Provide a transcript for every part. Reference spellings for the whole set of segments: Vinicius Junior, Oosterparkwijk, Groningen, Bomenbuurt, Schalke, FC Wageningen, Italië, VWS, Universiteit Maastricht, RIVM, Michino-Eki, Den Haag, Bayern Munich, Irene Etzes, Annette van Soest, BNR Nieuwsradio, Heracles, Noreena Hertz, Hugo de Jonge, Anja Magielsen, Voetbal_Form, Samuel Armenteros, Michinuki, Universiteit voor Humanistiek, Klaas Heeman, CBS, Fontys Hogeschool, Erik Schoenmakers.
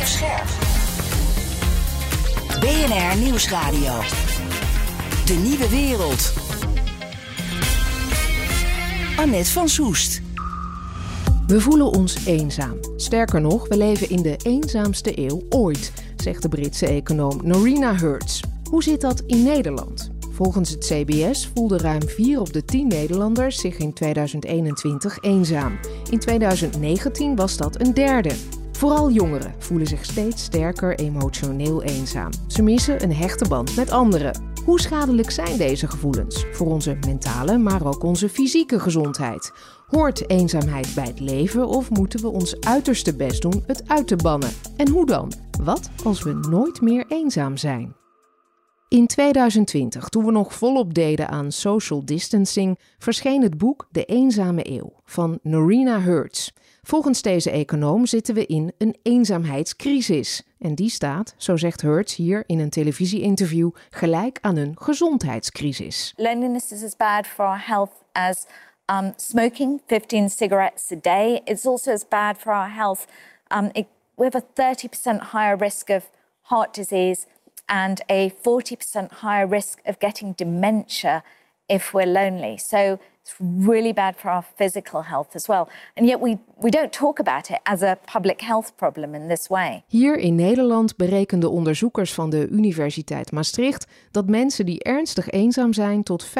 Blijf scherp. BNR Nieuwsradio. De nieuwe wereld. Annette van Soest. We voelen ons eenzaam. Sterker nog, we leven in de eenzaamste eeuw ooit, zegt de Britse econoom Noreena Hertz. Hoe zit dat in Nederland? Volgens het CBS voelden ruim 4 op de 10 Nederlanders zich in 2021 eenzaam. In 2019 was dat een derde. Vooral jongeren voelen zich steeds sterker emotioneel eenzaam. Ze missen een hechte band met anderen. Hoe schadelijk zijn deze gevoelens voor onze mentale, maar ook onze fysieke gezondheid? Hoort eenzaamheid bij het leven of moeten we ons uiterste best doen het uit te bannen? En hoe dan? Wat als we nooit meer eenzaam zijn? In 2020, toen we nog volop deden aan social distancing, verscheen het boek De Eenzame Eeuw van Noreena Hertz. Volgens deze econoom zitten we in een eenzaamheidscrisis. En die staat, zo zegt Hertz hier in een televisie-interview, gelijk aan een gezondheidscrisis. Loneliness is as bad for our health as smoking, 15 cigarettes a day. It's also as bad for our health. We have a 30% higher risk of heart disease and a 40% higher risk of getting dementia if we're lonely. So it's really bad for our physical health as well. And yet we don't talk about it as a public health problem in this way. Hier in Nederland berekenden onderzoekers van de Universiteit Maastricht dat mensen die ernstig eenzaam zijn tot 50%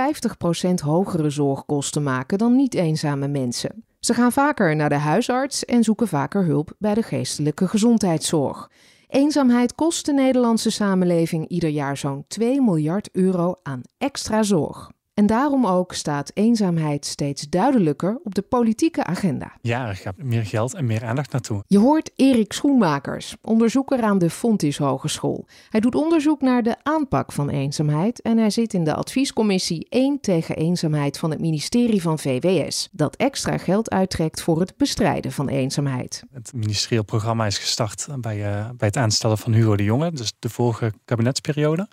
hogere zorgkosten maken dan niet eenzame mensen. Ze gaan vaker naar de huisarts en zoeken vaker hulp bij de geestelijke gezondheidszorg. Eenzaamheid kost de Nederlandse samenleving ieder jaar zo'n 2 miljard euro aan extra zorg. En daarom ook staat eenzaamheid steeds duidelijker op de politieke agenda. Ja, er gaat meer geld en meer aandacht naartoe. Je hoort Erik Schoenmakers, onderzoeker aan de Fontys Hogeschool. Hij doet onderzoek naar de aanpak van eenzaamheid en hij zit in de adviescommissie 1 tegen eenzaamheid van het ministerie van VWS, dat extra geld uittrekt voor het bestrijden van eenzaamheid. Het ministerieel programma is gestart bij het aanstellen van Hugo de Jonge, dus de vorige kabinetsperiode.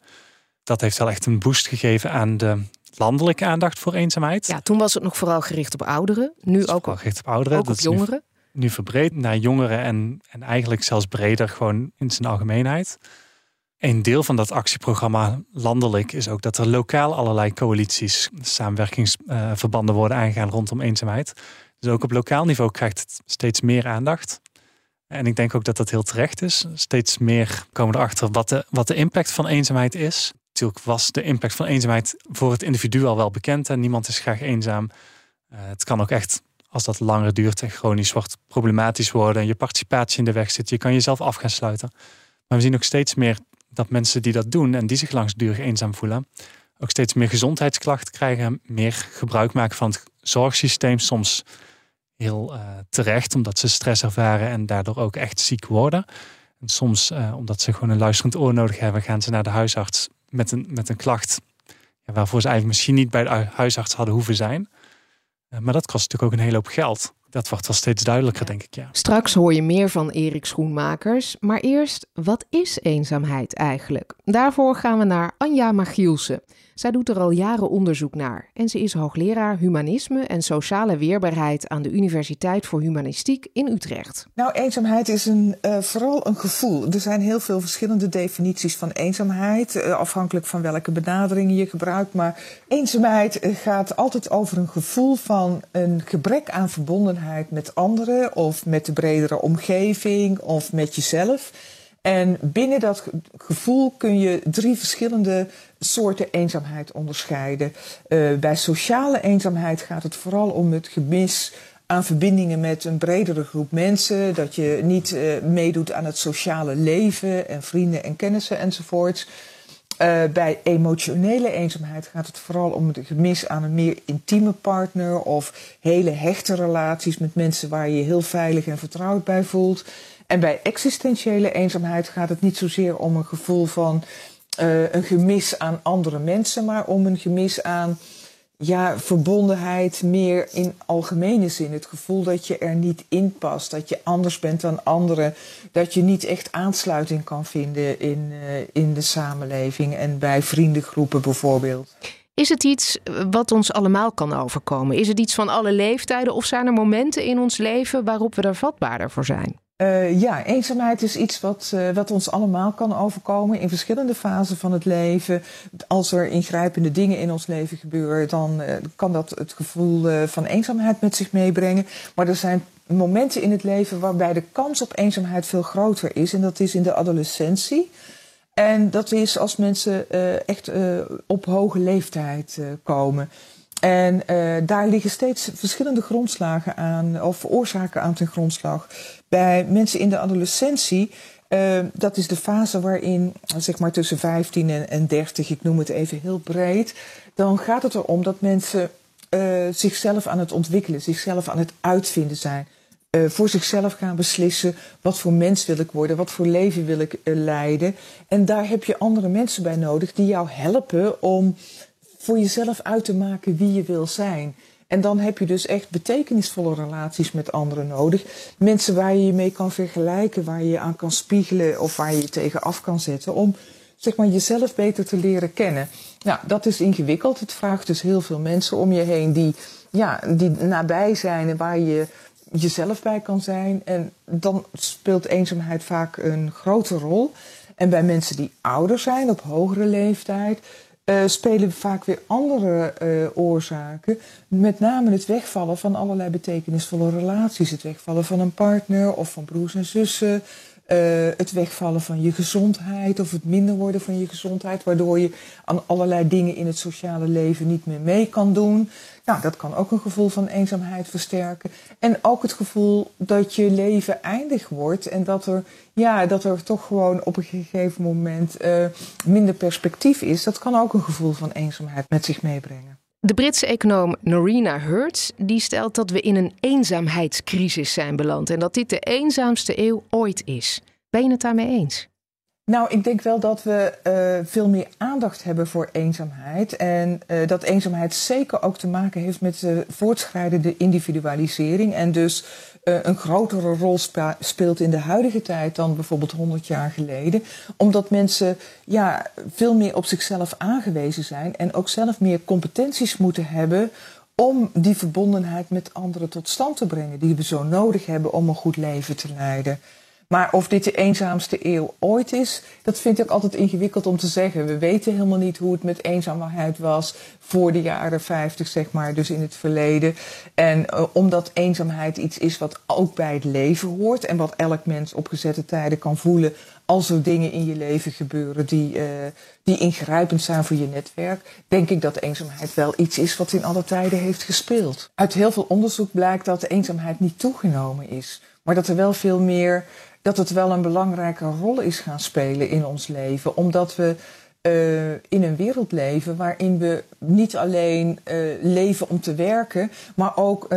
Dat heeft wel echt een boost gegeven aan de landelijke aandacht voor eenzaamheid. Ja, toen was het nog vooral gericht op ouderen. Nu ook gericht op ouderen. Ook op jongeren. Nu verbreed naar jongeren en eigenlijk zelfs breder gewoon in zijn algemeenheid. Een deel van dat actieprogramma landelijk is ook dat er lokaal allerlei coalities, samenwerkingsverbanden worden aangegaan rondom eenzaamheid. Dus ook op lokaal niveau krijgt het steeds meer aandacht. En ik denk ook dat dat heel terecht is. Steeds meer komen erachter wat de impact van eenzaamheid is. Natuurlijk was de impact van eenzaamheid voor het individu al wel bekend. En niemand is graag eenzaam. Het kan ook echt, als dat langer duurt en chronisch wordt, problematisch worden. En je participatie in de weg zit. Je kan jezelf af gaan sluiten. Maar we zien ook steeds meer dat mensen die dat doen en die zich langdurig eenzaam voelen, ook steeds meer gezondheidsklachten krijgen. Meer gebruik maken van het zorgsysteem. Soms heel terecht, omdat ze stress ervaren en daardoor ook echt ziek worden. En soms, omdat ze gewoon een luisterend oor nodig hebben, gaan ze naar de huisarts met een klacht waarvoor ze eigenlijk misschien niet bij de huisarts hadden hoeven zijn. Maar dat kost natuurlijk ook een hele hoop geld. Dat wordt wel steeds duidelijker, denk ik. Ja. Straks hoor je meer van Erik Schoenmakers. Maar eerst, wat is eenzaamheid eigenlijk? Daarvoor gaan we naar Anja Magielsen. Zij doet er al jaren onderzoek naar. En ze is hoogleraar humanisme en sociale weerbaarheid aan de Universiteit voor Humanistiek in Utrecht. Nou, eenzaamheid is vooral een gevoel. Er zijn heel veel verschillende definities van eenzaamheid, afhankelijk van welke benaderingen je gebruikt. Maar eenzaamheid gaat altijd over een gevoel van een gebrek aan verbondenheid met anderen of met de bredere omgeving of met jezelf. En binnen dat gevoel kun je 3 verschillende soorten eenzaamheid onderscheiden. Bij sociale eenzaamheid gaat het vooral om het gemis aan verbindingen met een bredere groep mensen. Dat je niet meedoet aan het sociale leven en vrienden en kennissen enzovoorts. Bij emotionele eenzaamheid gaat het vooral om het gemis aan een meer intieme partner of hele hechte relaties met mensen waar je je heel veilig en vertrouwd bij voelt. En bij existentiële eenzaamheid gaat het niet zozeer om een gevoel van een gemis aan andere mensen, maar om een gemis aan verbondenheid meer in algemene zin. Het gevoel dat je er niet in past, dat je anders bent dan anderen, dat je niet echt aansluiting kan vinden in de samenleving en bij vriendengroepen bijvoorbeeld. Is het iets wat ons allemaal kan overkomen? Is het iets van alle leeftijden of zijn er momenten in ons leven waarop we er vatbaarder voor zijn? Ja, eenzaamheid is iets wat ons allemaal kan overkomen in verschillende fasen van het leven. Als er ingrijpende dingen in ons leven gebeuren, dan kan dat het gevoel van eenzaamheid met zich meebrengen. Maar er zijn momenten in het leven waarbij de kans op eenzaamheid veel groter is. En dat is in de adolescentie. En dat is als mensen echt op hoge leeftijd komen. En daar liggen steeds verschillende grondslagen aan, of oorzaken aan ten grondslag. Bij mensen in de adolescentie, dat is de fase waarin, zeg maar tussen 15 en 30, ik noem het even heel breed, dan gaat het erom dat mensen zichzelf aan het ontwikkelen, zichzelf aan het uitvinden zijn. Voor zichzelf gaan beslissen, wat voor mens wil ik worden, wat voor leven wil ik leiden. En daar heb je andere mensen bij nodig die jou helpen om voor jezelf uit te maken wie je wil zijn. En dan heb je dus echt betekenisvolle relaties met anderen nodig. Mensen waar je je mee kan vergelijken, waar je je aan kan spiegelen of waar je je tegen af kan zetten, om zeg maar jezelf beter te leren kennen. Nou, dat is ingewikkeld. Het vraagt dus heel veel mensen om je heen die nabij zijn en waar je jezelf bij kan zijn. En dan speelt eenzaamheid vaak een grote rol. En bij mensen die ouder zijn, op hogere leeftijd, spelen vaak weer andere oorzaken. Met name het wegvallen van allerlei betekenisvolle relaties. Het wegvallen van een partner of van broers en zussen. Het wegvallen van je gezondheid of het minder worden van je gezondheid. Waardoor je aan allerlei dingen in het sociale leven niet meer mee kan doen. Nou, dat kan ook een gevoel van eenzaamheid versterken. En ook het gevoel dat je leven eindig wordt. En dat er toch gewoon op een gegeven moment minder perspectief is. Dat kan ook een gevoel van eenzaamheid met zich meebrengen. De Britse econoom Noreena Hertz die stelt dat we in een eenzaamheidscrisis zijn beland. En dat dit de eenzaamste eeuw ooit is. Ben je het daarmee eens? Nou, ik denk wel dat we veel meer aandacht hebben voor eenzaamheid. En dat eenzaamheid zeker ook te maken heeft met de voortschrijdende individualisering. En dus een grotere rol speelt in de huidige tijd dan bijvoorbeeld 100 jaar geleden. Omdat mensen veel meer op zichzelf aangewezen zijn. En ook zelf meer competenties moeten hebben om die verbondenheid met anderen tot stand te brengen. Die we zo nodig hebben om een goed leven te leiden. Maar of dit de eenzaamste eeuw ooit is, dat vind ik altijd ingewikkeld om te zeggen. We weten helemaal niet hoe het met eenzaamheid was voor de jaren 50, zeg maar, dus in het verleden. En omdat eenzaamheid iets is wat ook bij het leven hoort en wat elk mens op gezette tijden kan voelen als er dingen in je leven gebeuren die ingrijpend zijn voor je netwerk, denk ik dat eenzaamheid wel iets is wat in alle tijden heeft gespeeld. Uit heel veel onderzoek blijkt dat de eenzaamheid niet toegenomen is, maar dat er wel veel meer, dat het wel een belangrijke rol is gaan spelen in ons leven. Omdat we in een wereld leven waarin we niet alleen leven om te werken, maar ook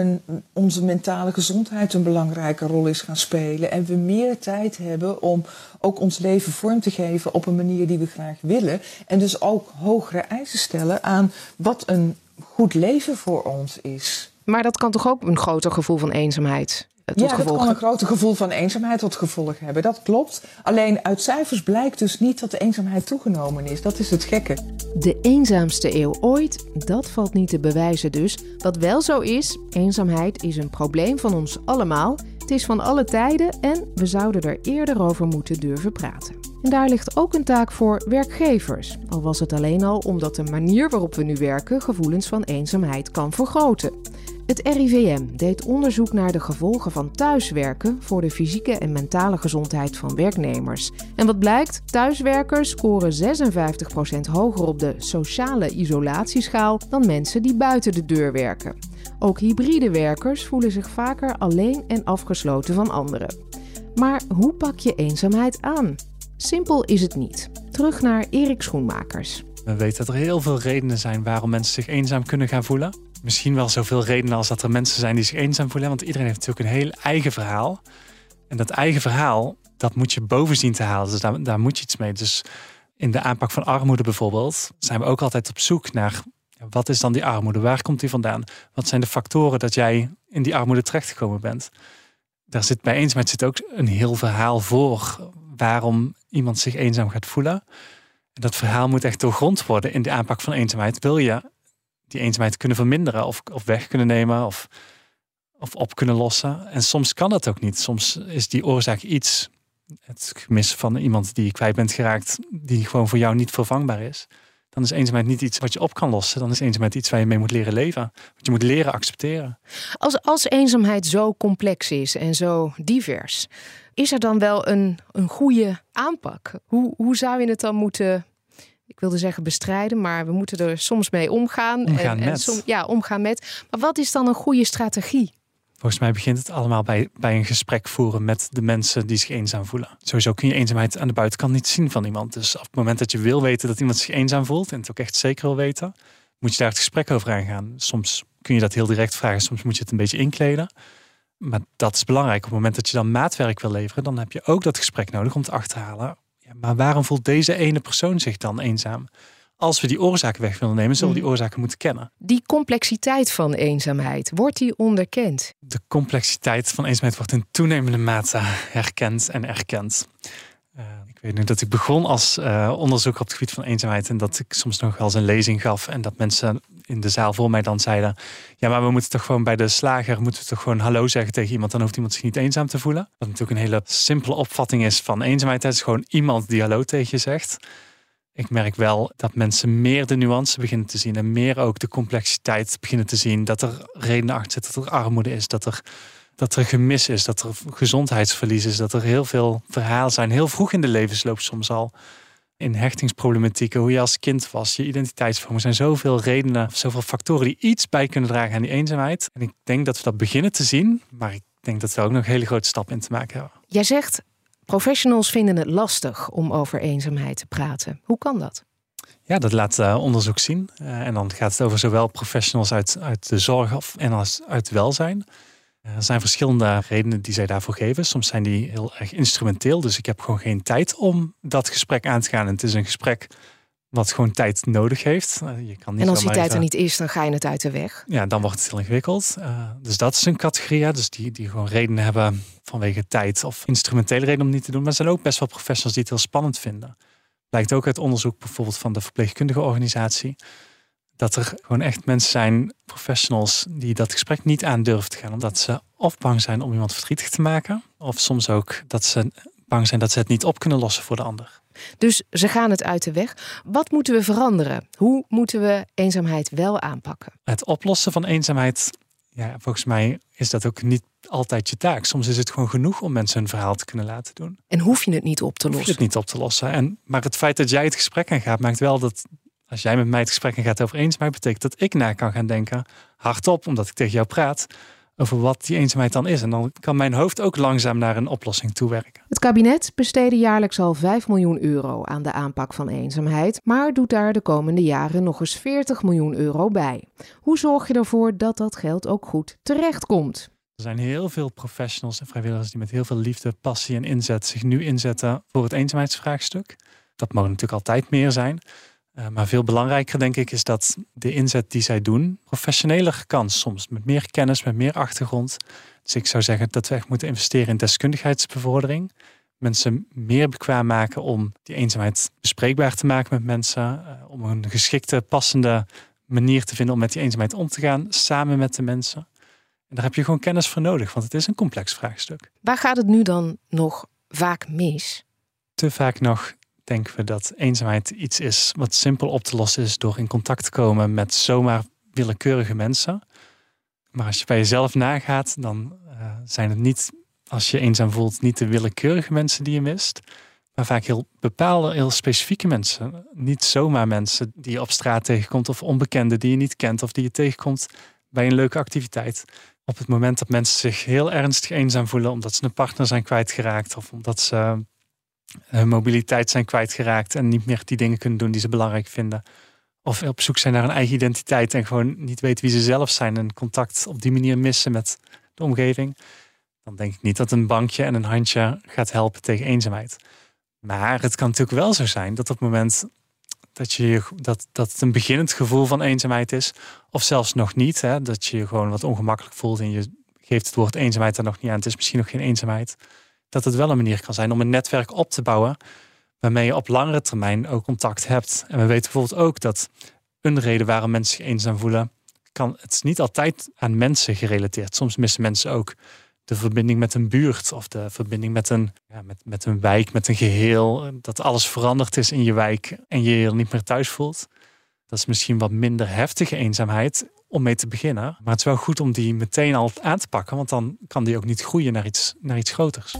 onze mentale gezondheid een belangrijke rol is gaan spelen. En we meer tijd hebben om ook ons leven vorm te geven op een manier die we graag willen. En dus ook hogere eisen stellen aan wat een goed leven voor ons is. Maar dat kan toch ook een groter gevoel van eenzaamheid? Ja, dat kan een groter gevoel van eenzaamheid tot gevolg hebben. Dat klopt. Alleen uit cijfers blijkt dus niet dat de eenzaamheid toegenomen is. Dat is het gekke. De eenzaamste eeuw ooit, dat valt niet te bewijzen dus. Wat wel zo is, eenzaamheid is een probleem van ons allemaal. Het is van alle tijden en we zouden er eerder over moeten durven praten. En daar ligt ook een taak voor werkgevers. Al was het alleen al omdat de manier waarop we nu werken gevoelens van eenzaamheid kan vergroten. Het RIVM deed onderzoek naar de gevolgen van thuiswerken voor de fysieke en mentale gezondheid van werknemers. En wat blijkt? Thuiswerkers scoren 56% hoger op de sociale isolatieschaal dan mensen die buiten de deur werken. Ook hybride werkers voelen zich vaker alleen en afgesloten van anderen. Maar hoe pak je eenzaamheid aan? Simpel is het niet. Terug naar Erik Schoenmakers. We weten dat er heel veel redenen zijn waarom mensen zich eenzaam kunnen gaan voelen. Misschien wel zoveel redenen als dat er mensen zijn die zich eenzaam voelen. Want iedereen heeft natuurlijk een heel eigen verhaal. En dat eigen verhaal, dat moet je boven zien te halen. Dus daar moet je iets mee. Dus in de aanpak van armoede bijvoorbeeld zijn we ook altijd op zoek naar, wat is dan die armoede? Waar komt die vandaan? Wat zijn de factoren dat jij in die armoede terechtgekomen bent? Daar zit bij eenzaamheid zit ook een heel verhaal voor waarom iemand zich eenzaam gaat voelen. En dat verhaal moet echt doorgrond worden in de aanpak van eenzaamheid. Wil je die eenzaamheid kunnen verminderen of weg kunnen nemen of of op kunnen lossen. En soms kan dat ook niet. Soms is die oorzaak iets, het gemis van iemand die je kwijt bent geraakt, die gewoon voor jou niet vervangbaar is. Dan is eenzaamheid niet iets wat je op kan lossen. Dan is eenzaamheid iets waar je mee moet leren leven. Wat je moet leren accepteren. Als eenzaamheid zo complex is en zo divers, is er dan wel een goede aanpak? Hoe zou je het dan moeten, ik wilde zeggen bestrijden, maar we moeten er soms mee omgaan. Omgaan met. Maar wat is dan een goede strategie? Volgens mij begint het allemaal bij een gesprek voeren met de mensen die zich eenzaam voelen. Sowieso kun je eenzaamheid aan de buitenkant niet zien van iemand. Dus op het moment dat je wil weten dat iemand zich eenzaam voelt en het ook echt zeker wil weten, moet je daar het gesprek over aangaan. Soms kun je dat heel direct vragen, soms moet je het een beetje inkleden. Maar dat is belangrijk. Op het moment dat je dan maatwerk wil leveren, dan heb je ook dat gesprek nodig om te achterhalen. Ja, maar waarom voelt deze ene persoon zich dan eenzaam? Als we die oorzaken weg willen nemen, zullen we die oorzaken moeten kennen. Die complexiteit van eenzaamheid, wordt die onderkend? De complexiteit van eenzaamheid wordt in toenemende mate herkend en erkend. Ik weet nu dat ik begon als onderzoeker op het gebied van eenzaamheid en dat ik soms nog wel eens een lezing gaf en dat mensen in de zaal voor mij dan zeiden, ja, maar we moeten toch gewoon bij de slager hallo zeggen tegen iemand, dan hoeft iemand zich niet eenzaam te voelen. Wat natuurlijk een hele simpele opvatting is van eenzaamheid, dat is gewoon iemand die hallo tegen je zegt. Ik merk wel dat mensen meer de nuance beginnen te zien en meer ook de complexiteit beginnen te zien. Dat er redenen achter zitten, dat er armoede is, dat er gemis is, dat er gezondheidsverlies is, dat er heel veel verhalen zijn. Heel vroeg in de levensloop soms al. In hechtingsproblematieken, hoe je als kind was, je identiteitsvormen. Er zijn zoveel redenen, zoveel factoren die iets bij kunnen dragen aan die eenzaamheid. En ik denk dat we dat beginnen te zien, maar ik denk dat we ook nog een hele grote stap in te maken hebben. Jij zegt, professionals vinden het lastig om over eenzaamheid te praten. Hoe kan dat? Ja, dat laat onderzoek zien. En dan gaat het over zowel professionals uit de zorg en als uit welzijn. Er zijn verschillende redenen die zij daarvoor geven. Soms zijn die heel erg instrumenteel. Dus ik heb gewoon geen tijd om dat gesprek aan te gaan. En het is een gesprek wat gewoon tijd nodig heeft. Je kan niet en als die tijd er niet is, dan ga je het uit de weg. Ja, dan wordt het heel ingewikkeld. Dus dat is een categorie. Ja, dus die gewoon redenen hebben vanwege tijd of instrumentele redenen om niet te doen. Maar er zijn ook best wel professionals die het heel spannend vinden. Blijkt ook uit onderzoek bijvoorbeeld van de verpleegkundige organisatie. Dat er gewoon echt mensen zijn, professionals, die dat gesprek niet aan durven te gaan. Omdat ze of bang zijn om iemand verdrietig te maken. Of soms ook dat ze bang zijn dat ze het niet op kunnen lossen voor de ander. Dus ze gaan het uit de weg. Wat moeten we veranderen? Hoe moeten we eenzaamheid wel aanpakken? Het oplossen van eenzaamheid, ja, volgens mij is dat ook niet altijd je taak. Soms is het gewoon genoeg om mensen hun verhaal te kunnen laten doen. En hoef je het niet op te lossen? Maar het feit dat jij het gesprek aangaat, maakt wel dat als jij met mij het gesprek aangaat over eenzaamheid, betekent dat ik na kan gaan denken, hardop, omdat ik tegen jou praat, over wat die eenzaamheid dan is. En dan kan mijn hoofd ook langzaam naar een oplossing toewerken. Het kabinet besteedde jaarlijks al 5 miljoen euro aan de aanpak van eenzaamheid, maar doet daar de komende jaren nog eens 40 miljoen euro bij. Hoe zorg je ervoor dat dat geld ook goed terechtkomt? Er zijn heel veel professionals en vrijwilligers die met heel veel liefde, passie en inzet zich nu inzetten voor het eenzaamheidsvraagstuk. Dat mogen natuurlijk altijd meer zijn. Maar veel belangrijker, denk ik, is dat de inzet die zij doen professioneler kan soms. Met meer kennis, met meer achtergrond. Dus ik zou zeggen dat we echt moeten investeren in deskundigheidsbevordering. Mensen meer bekwaam maken om die eenzaamheid bespreekbaar te maken met mensen. Om een geschikte, passende manier te vinden om met die eenzaamheid om te gaan. Samen met de mensen. En daar heb je gewoon kennis voor nodig, want het is een complex vraagstuk. Waar gaat het nu dan nog vaak mis? Te vaak nog denken we dat eenzaamheid iets is wat simpel op te lossen is door in contact te komen met zomaar willekeurige mensen. Maar als je bij jezelf nagaat, dan zijn het niet, als je eenzaam voelt, niet de willekeurige mensen die je mist. Maar vaak heel bepaalde, heel specifieke mensen. Niet zomaar mensen die je op straat tegenkomt of onbekenden die je niet kent of die je tegenkomt bij een leuke activiteit. Op het moment dat mensen zich heel ernstig eenzaam voelen omdat ze een partner zijn kwijtgeraakt of omdat ze hun mobiliteit zijn kwijtgeraakt en niet meer die dingen kunnen doen die ze belangrijk vinden. Of op zoek zijn naar een eigen identiteit en gewoon niet weten wie ze zelf zijn en contact op die manier missen met de omgeving. Dan denk ik niet dat een bankje en een handje gaat helpen tegen eenzaamheid. Maar het kan natuurlijk wel zo zijn dat op het moment dat het een beginnend gevoel van eenzaamheid is, of zelfs nog niet, hè, dat je je gewoon wat ongemakkelijk voelt en je geeft het woord eenzaamheid er nog niet aan. Het is misschien nog geen eenzaamheid. Dat het wel een manier kan zijn om een netwerk op te bouwen waarmee je op langere termijn ook contact hebt. En we weten bijvoorbeeld ook dat een reden waarom mensen zich eenzaam voelen het is niet altijd aan mensen gerelateerd. Soms missen mensen ook de verbinding met een buurt of de verbinding met een wijk, met een geheel. Dat alles veranderd is in je wijk en je je niet meer thuis voelt. Dat is misschien wat minder heftige eenzaamheid om mee te beginnen. Maar het is wel goed om die meteen al aan te pakken, want dan kan die ook niet groeien naar iets groters.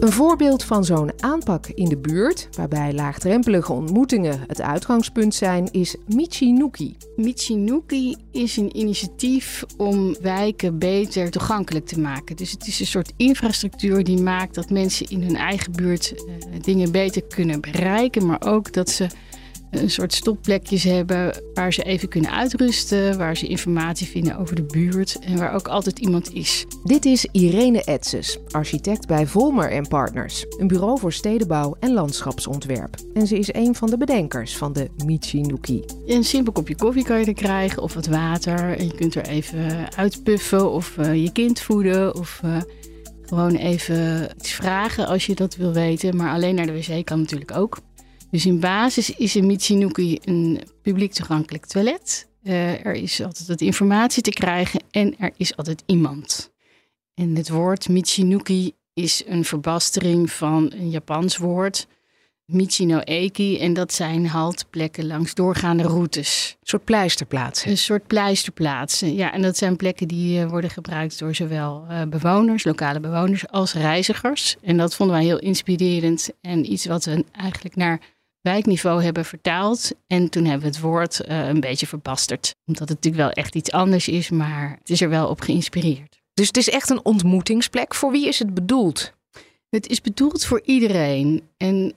Een voorbeeld van zo'n aanpak in de buurt, waarbij laagdrempelige ontmoetingen het uitgangspunt zijn, is Michinuki. Michinuki is een initiatief om wijken beter toegankelijk te maken. Dus het is een soort infrastructuur die maakt dat mensen in hun eigen buurt dingen beter kunnen bereiken, maar ook dat ze een soort stopplekjes hebben waar ze even kunnen uitrusten, waar ze informatie vinden over de buurt en waar ook altijd iemand is. Dit is Irene Etzes, architect bij Volmer & Partners, een bureau voor stedenbouw en landschapsontwerp. En ze is een van de bedenkers van de Michinuki. Een simpel kopje koffie kan je er krijgen of wat water. En je kunt er even uitpuffen of je kind voeden of gewoon even iets vragen als je dat wil weten. Maar alleen naar de wc kan natuurlijk ook. Dus in basis is in Michinuki een publiek toegankelijk toilet. Er is altijd wat informatie te krijgen en er is altijd iemand. En het woord Michinuki is een verbastering van een Japans woord, Michino-Eki. En dat zijn haltplekken langs doorgaande routes. Een soort pleisterplaatsen. Een soort pleisterplaatsen, ja. En dat zijn plekken die worden gebruikt door zowel bewoners, lokale bewoners, als reizigers. En dat vonden wij heel inspirerend en iets wat we eigenlijk naar wijkniveau hebben vertaald. En toen hebben we het woord een beetje verbasterd. Omdat het natuurlijk wel echt iets anders is, maar het is er wel op geïnspireerd. Dus het is echt een ontmoetingsplek. Voor wie is het bedoeld? Het is bedoeld voor iedereen. En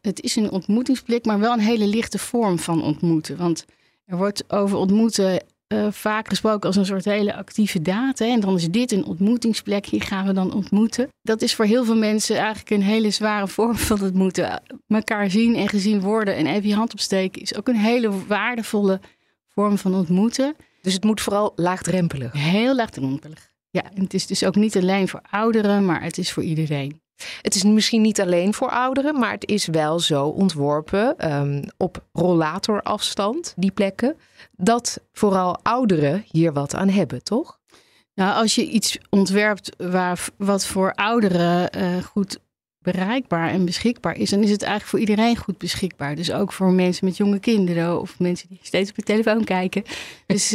het is een ontmoetingsplek, maar wel een hele lichte vorm van ontmoeten. Want er wordt over ontmoeten vaak gesproken als een soort hele actieve daad. Hè? En dan is dit een ontmoetingsplek, hier gaan we dan ontmoeten. Dat is voor heel veel mensen eigenlijk een hele zware vorm van ontmoeten. Mekaar zien en gezien worden en even je hand opsteken is ook een hele waardevolle vorm van ontmoeten. Dus het moet vooral laagdrempelig. Heel laagdrempelig. Ja, en het is dus ook niet alleen voor ouderen, maar het is voor iedereen. Het is misschien niet alleen voor ouderen, maar het is wel zo ontworpen op rollatorafstand, die plekken, dat vooral ouderen hier wat aan hebben, toch? Nou, als je iets ontwerpt wat voor ouderen goed bereikbaar en beschikbaar is, dan is het eigenlijk voor iedereen goed beschikbaar. Dus ook voor mensen met jonge kinderen of mensen die steeds op de telefoon kijken. Dus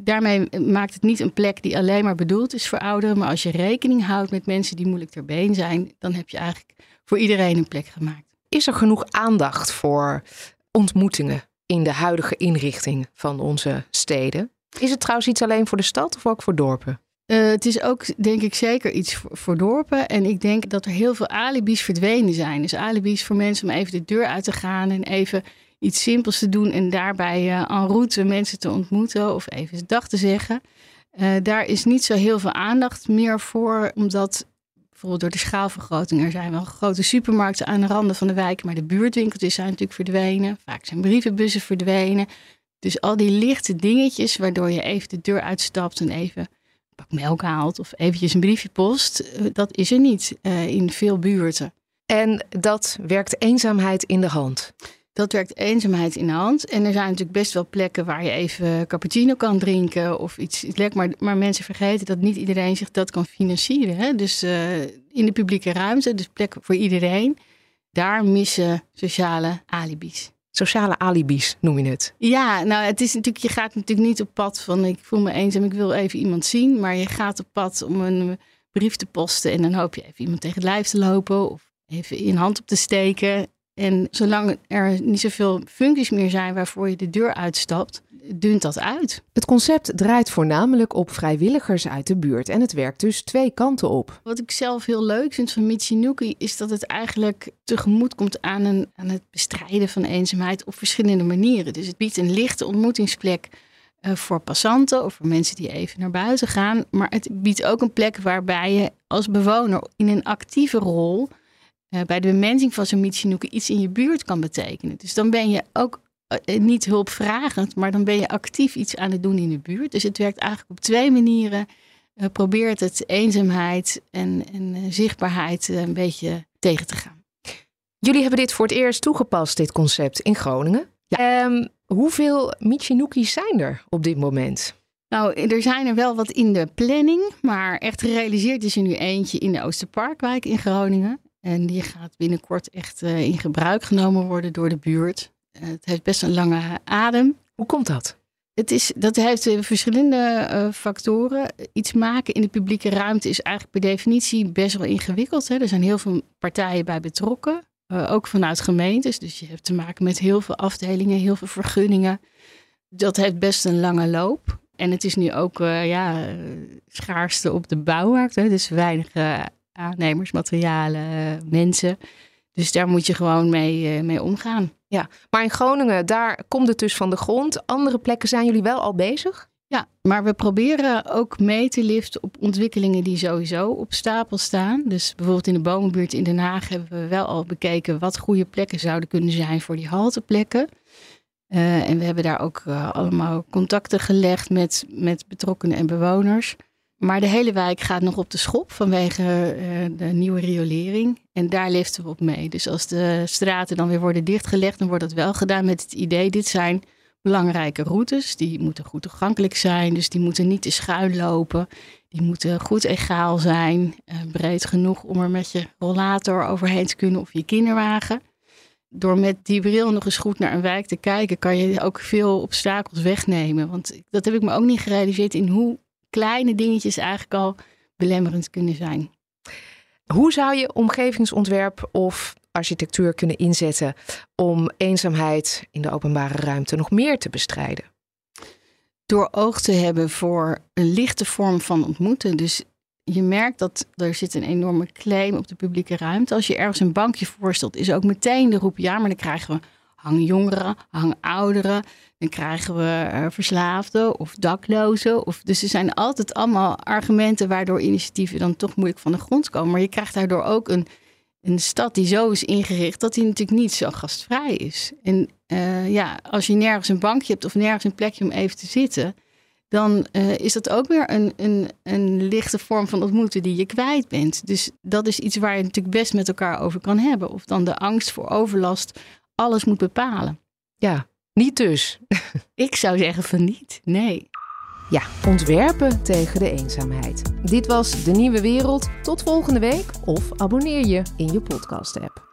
daarmee maakt het niet een plek die alleen maar bedoeld is voor ouderen. Maar als je rekening houdt met mensen die moeilijk ter been zijn, dan heb je eigenlijk voor iedereen een plek gemaakt. Is er genoeg aandacht voor ontmoetingen in de huidige inrichting van onze steden? Is het trouwens iets alleen voor de stad of ook voor dorpen? Het is ook, denk ik, zeker iets voor dorpen. En ik denk dat er heel veel alibis verdwenen zijn. Dus alibis voor mensen om even de deur uit te gaan en even iets simpels te doen en daarbij en route mensen te ontmoeten of even dag te zeggen. Daar is niet zo heel veel aandacht meer voor, omdat bijvoorbeeld door de schaalvergroting, er zijn wel grote supermarkten aan de randen van de wijk, maar de buurtwinkeltjes zijn natuurlijk verdwenen. Vaak zijn brievenbussen verdwenen. Dus al die lichte dingetjes waardoor je even de deur uitstapt en even pak melk haalt of eventjes een briefje post. Dat is er niet in veel buurten. En dat werkt eenzaamheid in de hand? Dat werkt eenzaamheid in de hand. En er zijn natuurlijk best wel plekken waar je even cappuccino kan drinken of iets lekker. Maar mensen vergeten dat niet iedereen zich dat kan financieren. Hè? Dus in de publieke ruimte, dus plek voor iedereen. Daar missen sociale alibis. Sociale alibis noem je het. Ja, nou het is natuurlijk, je gaat natuurlijk niet op pad van ik voel me eenzaam, ik wil even iemand zien. Maar je gaat op pad om een brief te posten en dan hoop je even iemand tegen het lijf te lopen of even in hand op te steken. En zolang er niet zoveel functies meer zijn waarvoor je de deur uitstapt, dunt dat uit. Het concept draait voornamelijk op vrijwilligers uit de buurt en het werkt dus twee kanten op. Wat ik zelf heel leuk vind van Michinuki is dat het eigenlijk tegemoet komt aan het bestrijden van eenzaamheid op verschillende manieren. Dus het biedt een lichte ontmoetingsplek voor passanten of voor mensen die even naar buiten gaan. Maar het biedt ook een plek waarbij je als bewoner in een actieve rol bij de bemensing van zo'n Michinuki iets in je buurt kan betekenen. Dus dan ben je ook niet hulpvragend, maar dan ben je actief iets aan het doen in de buurt. Dus het werkt eigenlijk op twee manieren. Probeert het eenzaamheid en zichtbaarheid een beetje tegen te gaan. Jullie hebben dit voor het eerst toegepast, dit concept, in Groningen? Ja. Hoeveel Michinuki's zijn er op dit moment? Nou, er zijn er wel wat in de planning, maar echt gerealiseerd is er nu eentje in de Oosterparkwijk in Groningen. En die gaat binnenkort echt in gebruik genomen worden door de buurt. Het heeft best een lange adem. Hoe komt dat? Dat heeft verschillende factoren. Iets maken in de publieke ruimte is eigenlijk per definitie best wel ingewikkeld. Hè? Er zijn heel veel partijen bij betrokken, ook vanuit gemeentes. Dus je hebt te maken met heel veel afdelingen, heel veel vergunningen. Dat heeft best een lange loop. En het is nu ook schaarste op de bouwmarkt. Hè? Dus weinig aannemers, materialen, mensen. Dus daar moet je gewoon mee omgaan. Ja, maar in Groningen, daar komt het dus van de grond. Andere plekken zijn jullie wel al bezig? Ja, maar we proberen ook mee te liften op ontwikkelingen die sowieso op stapel staan. Dus bijvoorbeeld in de Bomenbuurt in Den Haag hebben we wel al bekeken wat goede plekken zouden kunnen zijn voor die halteplekken. En we hebben daar ook allemaal contacten gelegd met betrokkenen en bewoners. Maar de hele wijk gaat nog op de schop vanwege de nieuwe riolering. En daar liften we op mee. Dus als de straten dan weer worden dichtgelegd, dan wordt dat wel gedaan met het idee: dit zijn belangrijke routes. Die moeten goed toegankelijk zijn. Dus die moeten niet te schuin lopen. Die moeten goed egaal zijn. Breed genoeg om er met je rollator overheen te kunnen of je kinderwagen. Door met die bril nog eens goed naar een wijk te kijken, kan je ook veel obstakels wegnemen. Want dat heb ik me ook niet gerealiseerd in hoe kleine dingetjes eigenlijk al belemmerend kunnen zijn. Hoe zou je omgevingsontwerp of architectuur kunnen inzetten om eenzaamheid in de openbare ruimte nog meer te bestrijden? Door oog te hebben voor een lichte vorm van ontmoeten. Dus je merkt dat er zit een enorme claim op de publieke ruimte. Als je ergens een bankje voorstelt, is ook meteen de roep: ja, maar dan krijgen we hang jongeren, hang ouderen. Dan krijgen we verslaafden of daklozen. Dus er zijn altijd allemaal argumenten waardoor initiatieven dan toch moeilijk van de grond komen. Maar je krijgt daardoor ook een stad die zo is ingericht dat die natuurlijk niet zo gastvrij is. En als je nergens een bankje hebt of nergens een plekje om even te zitten, dan is dat ook weer een lichte vorm van ontmoeten die je kwijt bent. Dus dat is iets waar je natuurlijk best met elkaar over kan hebben. Of dan de angst voor overlast alles moet bepalen. Ja, niet dus. Ik zou zeggen van niet, nee. Ja, ontwerpen tegen de eenzaamheid. Dit was De Nieuwe Wereld. Tot volgende week of abonneer je in je podcast-app.